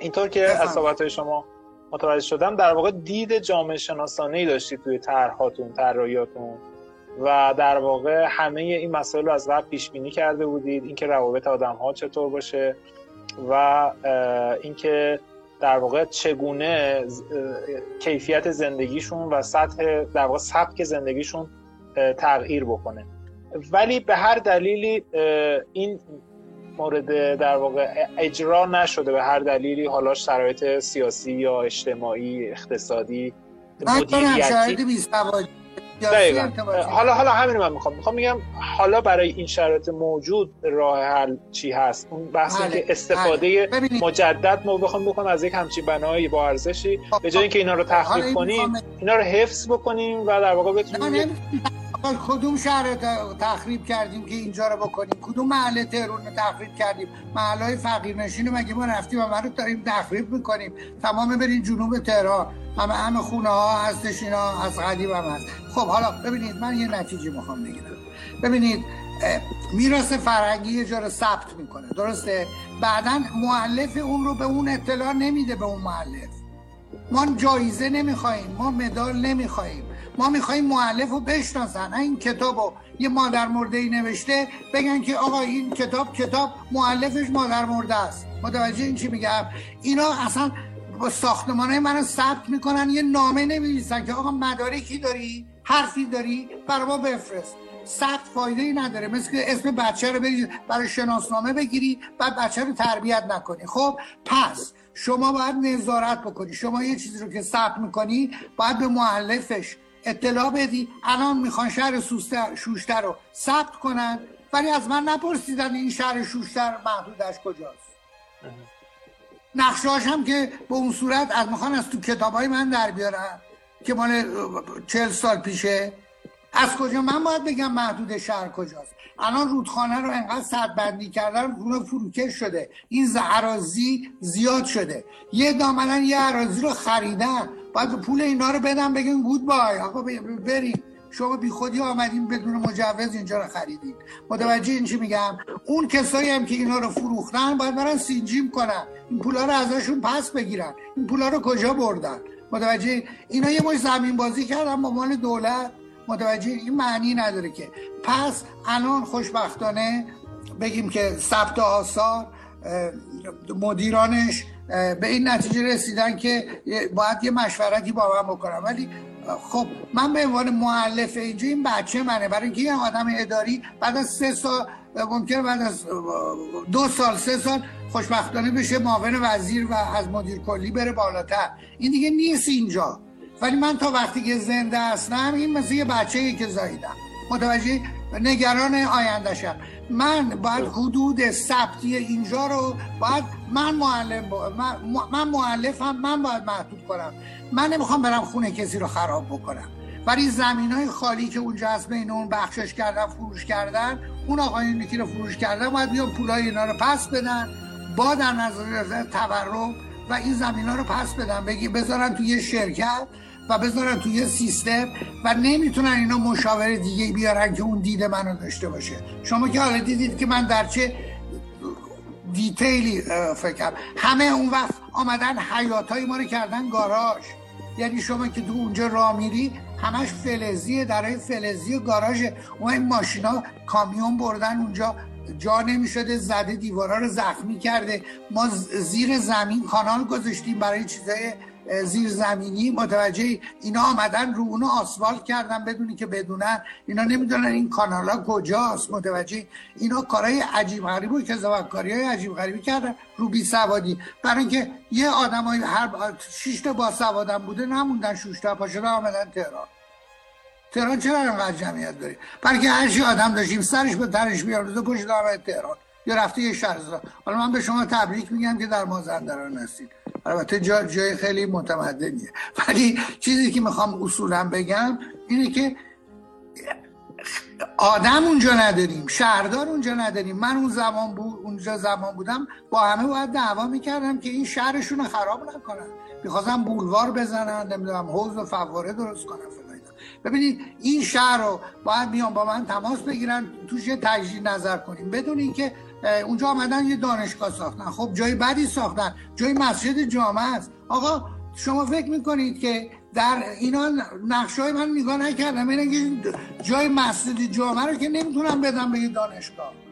اینطور که از صحبت‌های شما متوجه شدم در واقع دید جامعه شناسانه‌ای داشتید توی طرحاتون، طراحیاتون و در واقع همه این مسائل رو از قبل پیش بینی کرده بودید، اینکه روابط آدم‌ها چطور باشه و اینکه در واقع چگونه کیفیت زندگیشون و سطح در واقع سبک زندگیشون تغییر بکنه. ولی به هر دلیلی این مورد در واقع اجرا نشده، به هر دلیلی، حالا شرایط سیاسی یا اجتماعی، اقتصادی، مدیریتی. حالا همین من میخوام میگم حالا برای این شرایط موجود راه حل چی هست؟ اون بحثی که استفاده مجدد ما بخوام بکنم از یک همچین بنایی با ارزشی، به جای اینکه اینا رو تخریب کنیم، اینا رو حفظ بکنیم و در واقع بتونیم. کدوم شهر تخریب کردیم که اینجا رو بکنیم؟ کدوم محله تهرون رو تخریب کردیم؟ محلهای فقیرنشین مگه ما رفتیم و ما رو داریم تخریب میکنیم؟ تمام برین جنوب تهران، همه خونه ها هستش، اینا از قدیم هم هست. خب حالا ببینید من یه نتیجه میخوام بگیرم. ببینید میراث فرهنگی یه جا رو ثبت میکنه، درسته؟ بعدن مؤلف اون رو به اون اطلاع نمیده، به اون مؤلف. ما جایزه نمیخوایم، ما مدال نمیخوایم، ما میخوایم مؤلف رو بشناسن. این کتابو یه مادر مرده‌ای نوشته، بگن که آقا این کتاب مؤلفش مادر مرده است. متوجه این چی میگم؟ اینا اصلا ساختمانای منو ثبت میکنن، یه نامه نمی‌نویسن که آقا مدارکی داری، حرفی داری، برای ما بفرست. ثبت فایده‌ای نداره، مثل که اسم بچه رو بری برای شناسنامه بگیری، بعد بچه رو تربیت نکنی. خب پس شما باید نظارت بکنی. شما یه چیزی رو که ثبت میکنی باید به مؤلفش اطلاع بدی. الان میخوان شهر شوشتر رو ثبت کنن، ولی از من نپرسیدن این شهر شوشتر محدودش کجاست. نقشه‌اش هم که به اون صورت از میخوان از تو کتابای من در بیارن که مال 40 سال پیشه. از کجا من باید بگم محدود شهر کجاست؟ الان رودخانه رو انقدر سدبندی کردن، اون فروکش شده، این اراضی زیاد شده، یه دامنن یه اراضی رو خریدن، باید پول اینا رو بدن، بگن گود بای آقا بریم، شما بی خودی آمدین بدون مجوز اینجا رو خریدین. متوجه این چی میگم؟ اون کسایی هم که اینا رو فروختن باید برن سینجیم کنن، این پولا رو ازشون پس بگیرن، این پولا رو کجا بردن. متوجه اینا یه مش زمین بازی کردن با مال دولت. متوجه این معنی نداره که. پس الان خوشبختانه بگیم که ثبت آثار مدیرانش به این نتیجه رسیدن که باید یه مشورتی با من بکنم، ولی خب من به عنوان مؤلف اینجا، این بچه منه، برای اینکه یه آدم اداری بعد از 3 سال ممکنه، بعد از 2 سال 3 سال خوشبختانه بشه معاون وزیر و از مدیر کلی بره بالاتر. این دیگه نیست اینجا. ولی من تا وقتی که زنده هستم این مثل یه بچه‌ای که زاییدم. متوجه؟ نگران آینده‌شم. من باید حدود ثبتی اینجا رو باید من مؤلفم، من باید محدود کنم. من نمیخوام برم خونه کسی رو خراب بکنم، ولی زمینای خالی که اونجا هست بین اون بخشش کردن، فروش کردن، اون آقایونی که رو فروش کردن باید بیان پولای اینا رو پس بدن با در نظر تورم و این زمینا رو پس بدن، بگی بذارن توی یه شرکت و بذارن توی سیستم و نمیتونن اینا مشاور دیگه بیارن که اون دید منو داشته باشه. شما که حالا دیدید که من در چه دیتیلی فکرم، همه اون وقت آمدن حیاتای ما رو کردن گاراژ. یعنی شما که تو اونجا راه میری همش فلزیه، درای فلزی و گاراژ. اون ماشینا کامیون بردن اونجا، جا نمیشده، زده دیوارها رو زخمی کرده. ما زیر زمین کانال گذاشتیم برای چیزای زیرزمینی، متوجه اینا آمدن رو اونو آسفالت کردن بدونی که بدونن، اینا نمیدونن این کانال ها کجاست، متوجه اینا کارهای عجیب غریب و کذبکاری های عجیب غریبی کردن رو بی سوادی، برای اینکه یه آدم های هر 6 تا با سوادم بوده نموندن 6 تا پاشدن آمدن تهران. چرا اینقدر جمعیت داریم؟ برای که هر چی آدم داشتیم سرش به تنش میاردو پاشدن آمدن تهران یا رفته یه شهرستان. حالا من به شما تبریک میگم که در مازندران هستید، البته جای خیلی متمدنیه، ولی چیزی که میخوام اصولا بگم اینه که آدم اونجا نداریم، شهردار اونجا نداریم. من اون زمان اونجا زمان بودم با همه باید دعوا میکردم که این شهرشون خراب نکنن، میخواستم بولوار بزنن، نمیدونم حوض و فواره درست کنن فلان. ببینید این شهر رو باید میان با من تماس بگیرن، توش تجدید نظر کنیم. بدون اینکه اونجا آمدن یه دانشگاه ساختن، خب جای بدی ساختن، جای مسجد جامع است. آقا شما فکر میکنید که در اینا نقشه‌های من نگاه نکردم؟ اینه که جای مسجد جامع رو که نمیتونم بدم به یه دانشگاه.